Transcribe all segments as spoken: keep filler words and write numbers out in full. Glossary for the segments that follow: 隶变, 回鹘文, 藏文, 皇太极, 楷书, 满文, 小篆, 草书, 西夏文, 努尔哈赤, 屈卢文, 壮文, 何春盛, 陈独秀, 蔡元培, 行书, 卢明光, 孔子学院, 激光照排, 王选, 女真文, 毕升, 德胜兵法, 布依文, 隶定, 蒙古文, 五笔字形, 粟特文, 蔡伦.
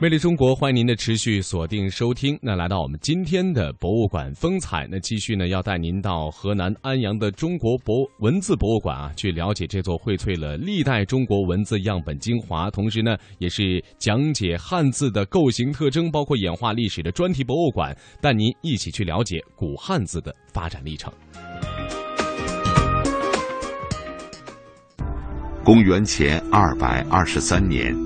魅力中国，欢迎您的持续锁定收听。那来到我们今天的博物馆风采，那继续呢要带您到河南安阳的中国博文字博物馆啊，去了解这座荟萃了历代中国文字样本精华，同时呢也是讲解汉字的构形特征，包括演化历史的专题博物馆，带您一起去了解古汉字的发展历程。公元前二百二十三年。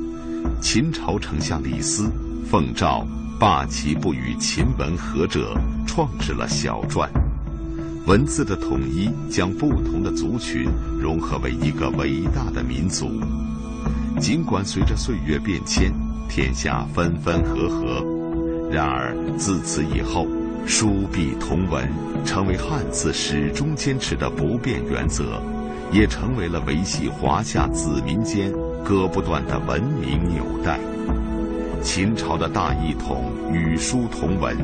秦朝丞相李斯奉诏罢其不与秦文合者，创制了小篆。文字的统一将不同的族群融合为一个伟大的民族。尽管随着岁月变迁，天下分分合合，然而自此以后，书必同文成为汉字始终坚持的不变原则，也成为了维系华夏子民间割不断的文明纽带。秦朝的大一统与书同文，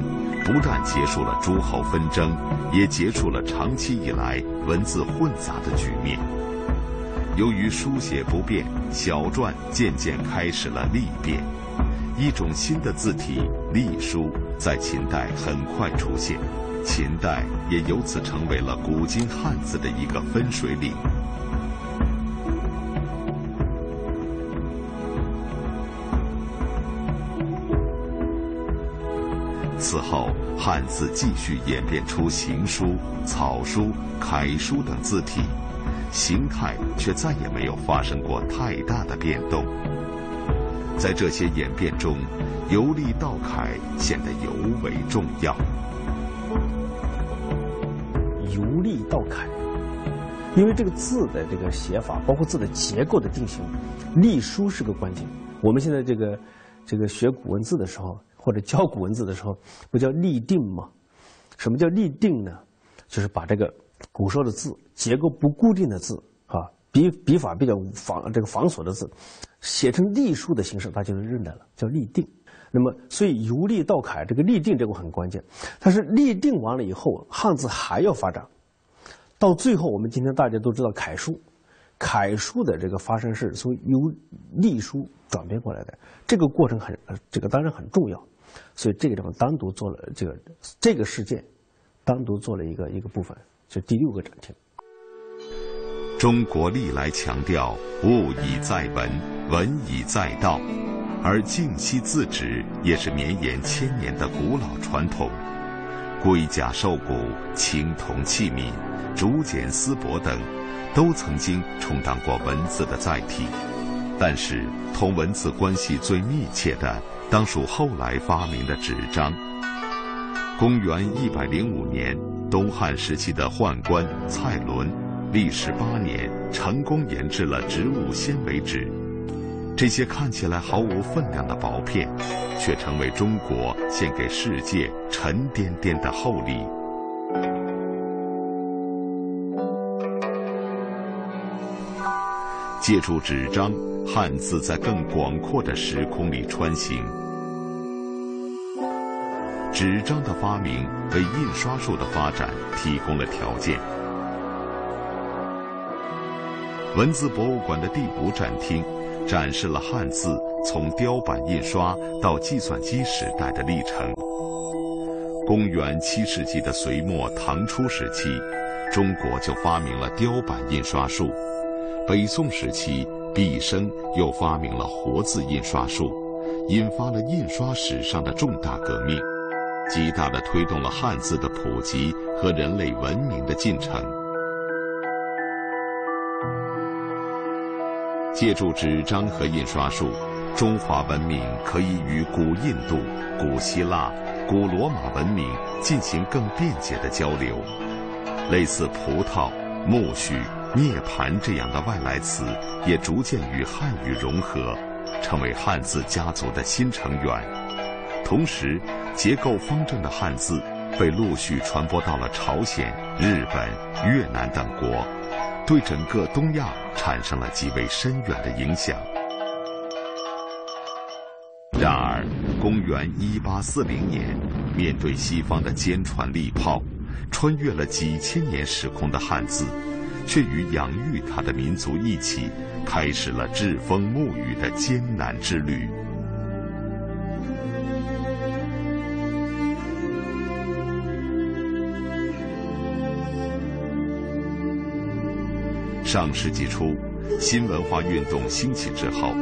不但结束了诸侯纷争，也结束了长期以来文字混杂的局面。由于书写不便，小篆渐渐开始了隶变，一种新的字体隶书在秦代很快出现，秦代也由此成为了古今汉字的一个分水岭。此后，汉字继续演变出行书、草书、楷书等字体，形态却再也没有发生过太大的变动。在这些演变中，游历到楷显得尤为重要。游历到楷，因为这个字的这个写法，包括字的结构的定型，隶书是个关键。我们现在这个这个学古文字的时候，或者教古文字的时候，不叫隶定吗？什么叫隶定呢？就是把这个古时候的字，结构不固定的字啊，笔笔法比较繁这个繁琐的字，写成隶书的形式，它就认得了，叫隶定。那么，所以由隶到楷，这个隶定这个很关键。但是隶定完了以后，汉字还要发展，到最后我们今天大家都知道楷书。楷书的这个发生是从由隶书转变过来的，这个过程很这个当然很重要。所以这个地方单独做了这个这个事件，单独做了一个一个部分，是第六个展厅。中国历来强调物以载文，文以载道，而敬惜字纸也是绵延千年的古老传统。龟甲兽骨、青铜器皿、竹简丝帛等，都曾经充当过文字的载体。但是同文字关系最密切的，当属后来发明的纸张。公元一百零五年，东汉时期的宦官蔡伦，历时八年，成功研制了植物纤维纸。这些看起来毫无分量的薄片，却成为中国献给世界沉甸甸的厚礼。借助纸张，汉字在更广阔的时空里穿行。纸张的发明为印刷术的发展提供了条件。文字博物馆的第五展厅展示了汉字从雕版印刷到计算机时代的历程。公元七世纪的隋末唐初时期，中国就发明了雕版印刷术。北宋时期，毕升又发明了活字印刷术，引发了印刷史上的重大革命，极大地推动了汉字的普及和人类文明的进程。借助纸张和印刷术，中华文明可以与古印度、古希腊、古罗马文明进行更便捷的交流。类似葡萄、苜蓿、涅槃这样的外来词，也逐渐与汉语融合，成为汉字家族的新成员。同时，结构方正的汉字被陆续传播到了朝鲜、日本、越南等国，对整个东亚产生了极为深远的影响。然而，公元一八四零年，面对西方的坚船利炮，穿越了几千年时空的汉字，却与养育它的民族一起，开始了栉风沐雨的艰难之旅。 上世纪初，新文化运动兴起之后，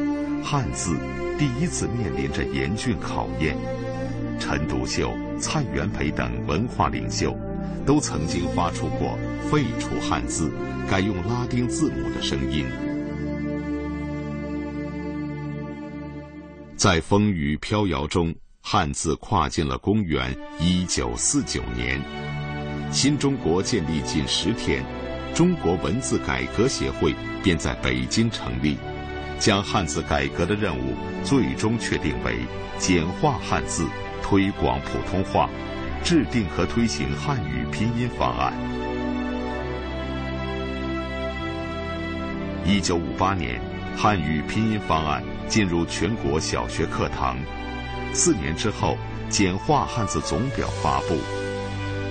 汉字第一次面临着严峻考验。陈独秀、蔡元培等文化领袖，都曾经发出过废除汉字、改用拉丁字母的声音。在风雨飘摇中，汉字跨进了公元一九四九年，新中国建立近十天。 中国文字改革协会便在北京成立，将汉字改革的任务最终确定为简化汉字、推广普通话，制定和推行汉语拼音方案。一九五八年，汉语拼音方案进入全国小学课堂。四年之后，简化汉字总表发布，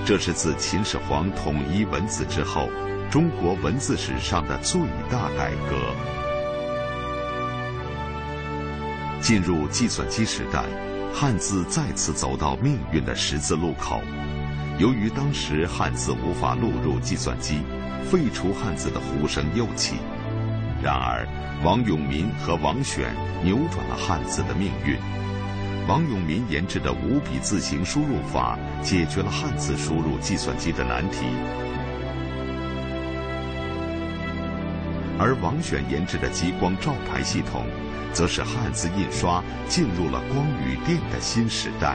这是自秦始皇统一文字之后。 中国文字史上的最大改革。进入计算机时代，汉字再次走到命运的十字路口。由于当时汉字无法录入计算机，废除汉字的呼声又起。然而，王永民和王选扭转了汉字的命运。王永民研制的五笔字形输入法解决了汉字输入计算机的难题。 而王选研制的激光照排系统，则使汉字印刷进入了光与电的新时代。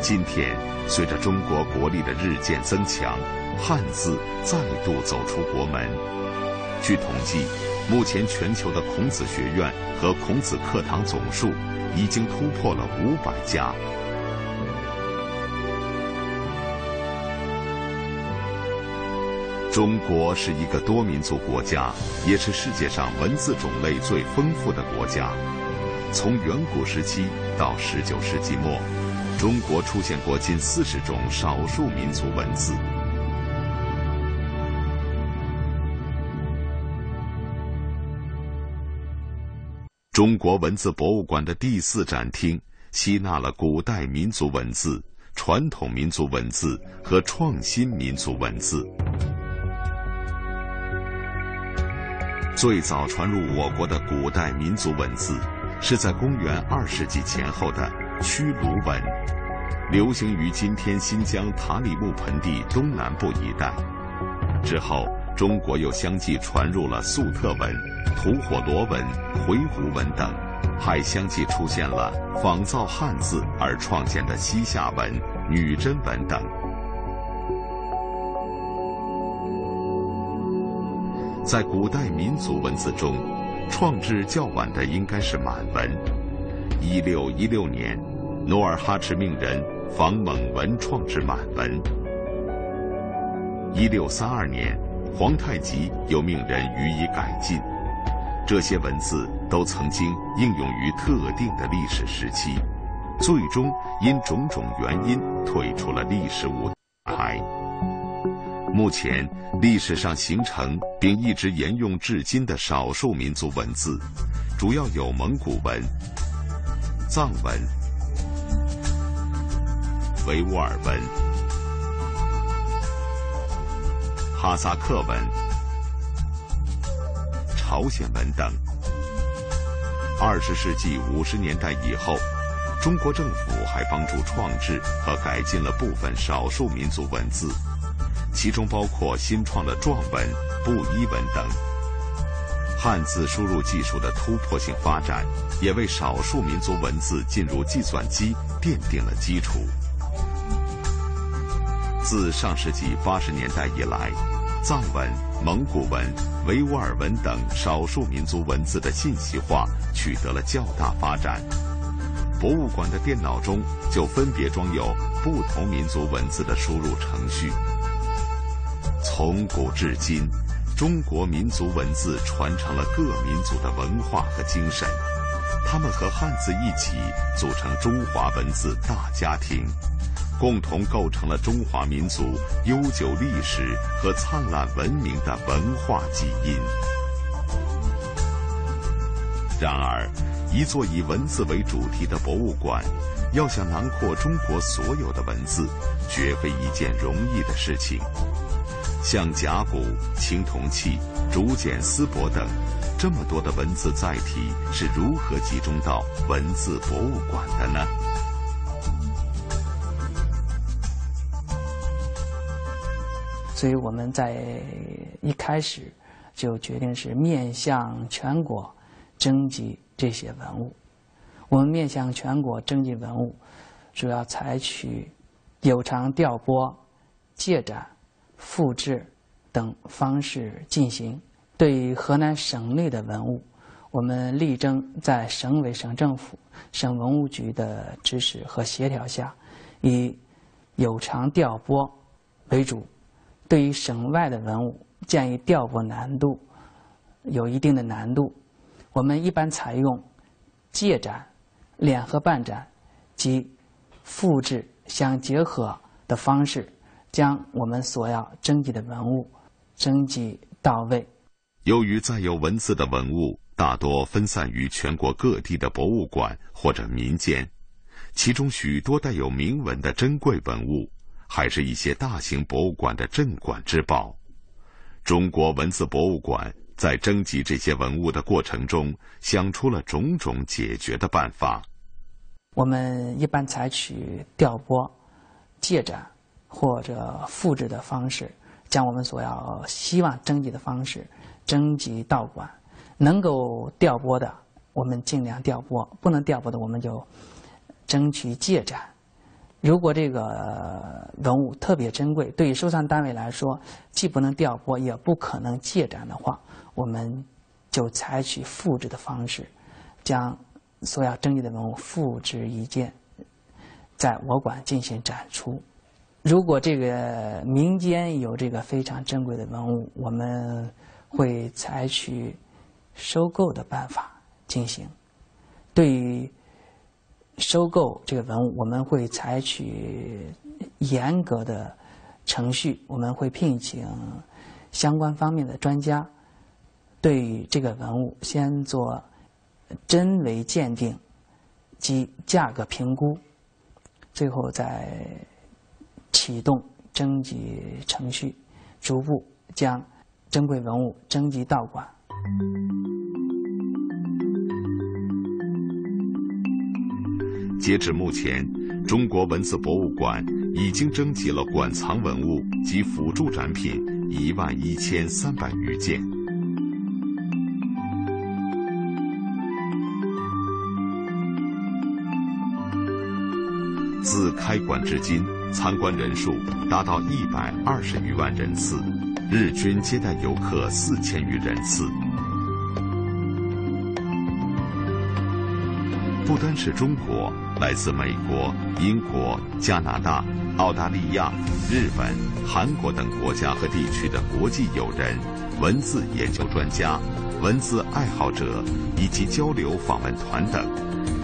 今天，随着中国国力的日渐增强，汉字再度走出国门。据统计，目前全球的孔子学院和孔子课堂总数已经突破了五百家。 中国是一个多民族国家，也是世界上文字种类最丰富的国家。从远古时期到十九世纪末，中国出现过近四十种少数民族文字。中国文字博物馆的第四展厅吸纳了古代民族文字、传统民族文字和创新民族文字。 最早传入我国的古代民族文字，是在公元二世纪前后的屈卢文，流行于今天新疆塔里木盆地东南部一带。之后，中国又相继传入了粟特文、吐火罗文、回鹘文等，还相继出现了仿造汉字而创建的西夏文、女真文等。 在古代民族文字中，创制较晚的应该是满文。一六一六年，努尔哈赤命人仿蒙文创制满文。一六三二年，皇太极又命人予以改进。这些文字都曾经应用于特定的历史时期，最终因种种原因退出了历史舞台。 目前，历史上形成并一直沿用至今的少数民族文字，主要有蒙古文、藏文、维吾尔文、哈萨克文、朝鲜文等。二十世纪五十年代以后，中国政府还帮助创制和改进了部分少数民族文字。 其中包括新创的壮文、布依文等。汉字输入技术的突破性发展，也为少数民族文字进入计算机奠定了基础。自上世纪八十年代以来，藏文、蒙古文、维吾尔文等少数民族文字的信息化取得了较大发展。博物馆的电脑中就分别装有不同民族文字的输入程序。从古至今，中国民族文字传承了各民族的文化和精神，它们和汉字一起组成中华文字大家庭，共同构成了中华民族悠久历史和灿烂文明的文化基因。然而，一座以文字为主题的博物馆，要想囊括中国所有的文字，绝非一件容易的事情。像甲骨、青铜器、竹简、丝帛等，这么多的文字载体是如何集中到文字博物馆的呢？所以我们在一开始就决定是面向全国征集这些文物。我们面向全国征集文物，主要采取有偿调拨、借展、复制等方式进行。对于河南省内的文物，我们力争在省委、省政府、省文物局的支持和协调下，以有偿调拨为主。对于省外的文物，建议调拨难度有一定的难度。我们一般采用借展、联合办展及复制相结合的方式，将我们所要征集的文物征集到位。由于载有文字的文物大多分散于全国各地的博物馆或者民间，其中许多带有铭文的珍贵文物，还是一些大型博物馆的镇馆之宝。中国文字博物馆在征集这些文物的过程中，想出了种种解决的办法。我们一般采取调拨、借展或者复制的方式，将我们所要希望征集的方式征集到馆。能够调拨的，我们尽量调拨；不能调拨的，我们就争取借展。如果这个文物特别珍贵，对于收藏单位来说，既不能调拨，也不可能借展的话，我们就采取复制的方式，将所要征集的文物复制一件，在我馆进行展出。如果这个民间有这个非常珍贵的文物，我们会采取收购的办法进行。对于收购这个文物，我们会采取严格的程序，我们会聘请相关方面的专家，对于这个文物先做真伪鉴定及价格评估，最后再启动征集程序，逐步将珍贵文物征集到馆。截至目前，中国文字博物馆已经征集了馆藏文物及辅助展品一万一千三百余件。自开馆至今，参观人数达到一百二十余万人次，日均接待游客四千余人次。不单是中国，来自美国、英国、加拿大、澳大利亚、日本、韩国等国家和地区的国际友人、文字研究专家、文字爱好者以及交流访问团等，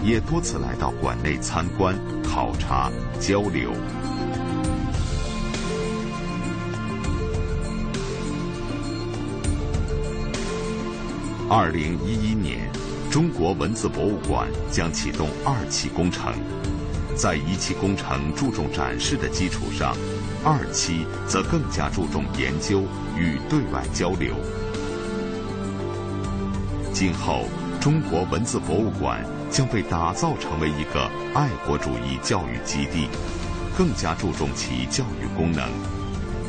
也多次来到馆内参观、考察、交流。二零一一年，中国文字博物馆将启动二期工程，在一期工程注重展示的基础上，二期则更加注重研究与对外交流。今后，中国文字博物馆将被打造成为一个爱国主义教育基地，更加注重其教育功能，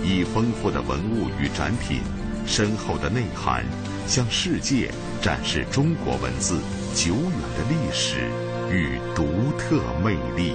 以丰富的文物与展品、深厚的内涵，向世界展示中国文字久远的历史与独特魅力。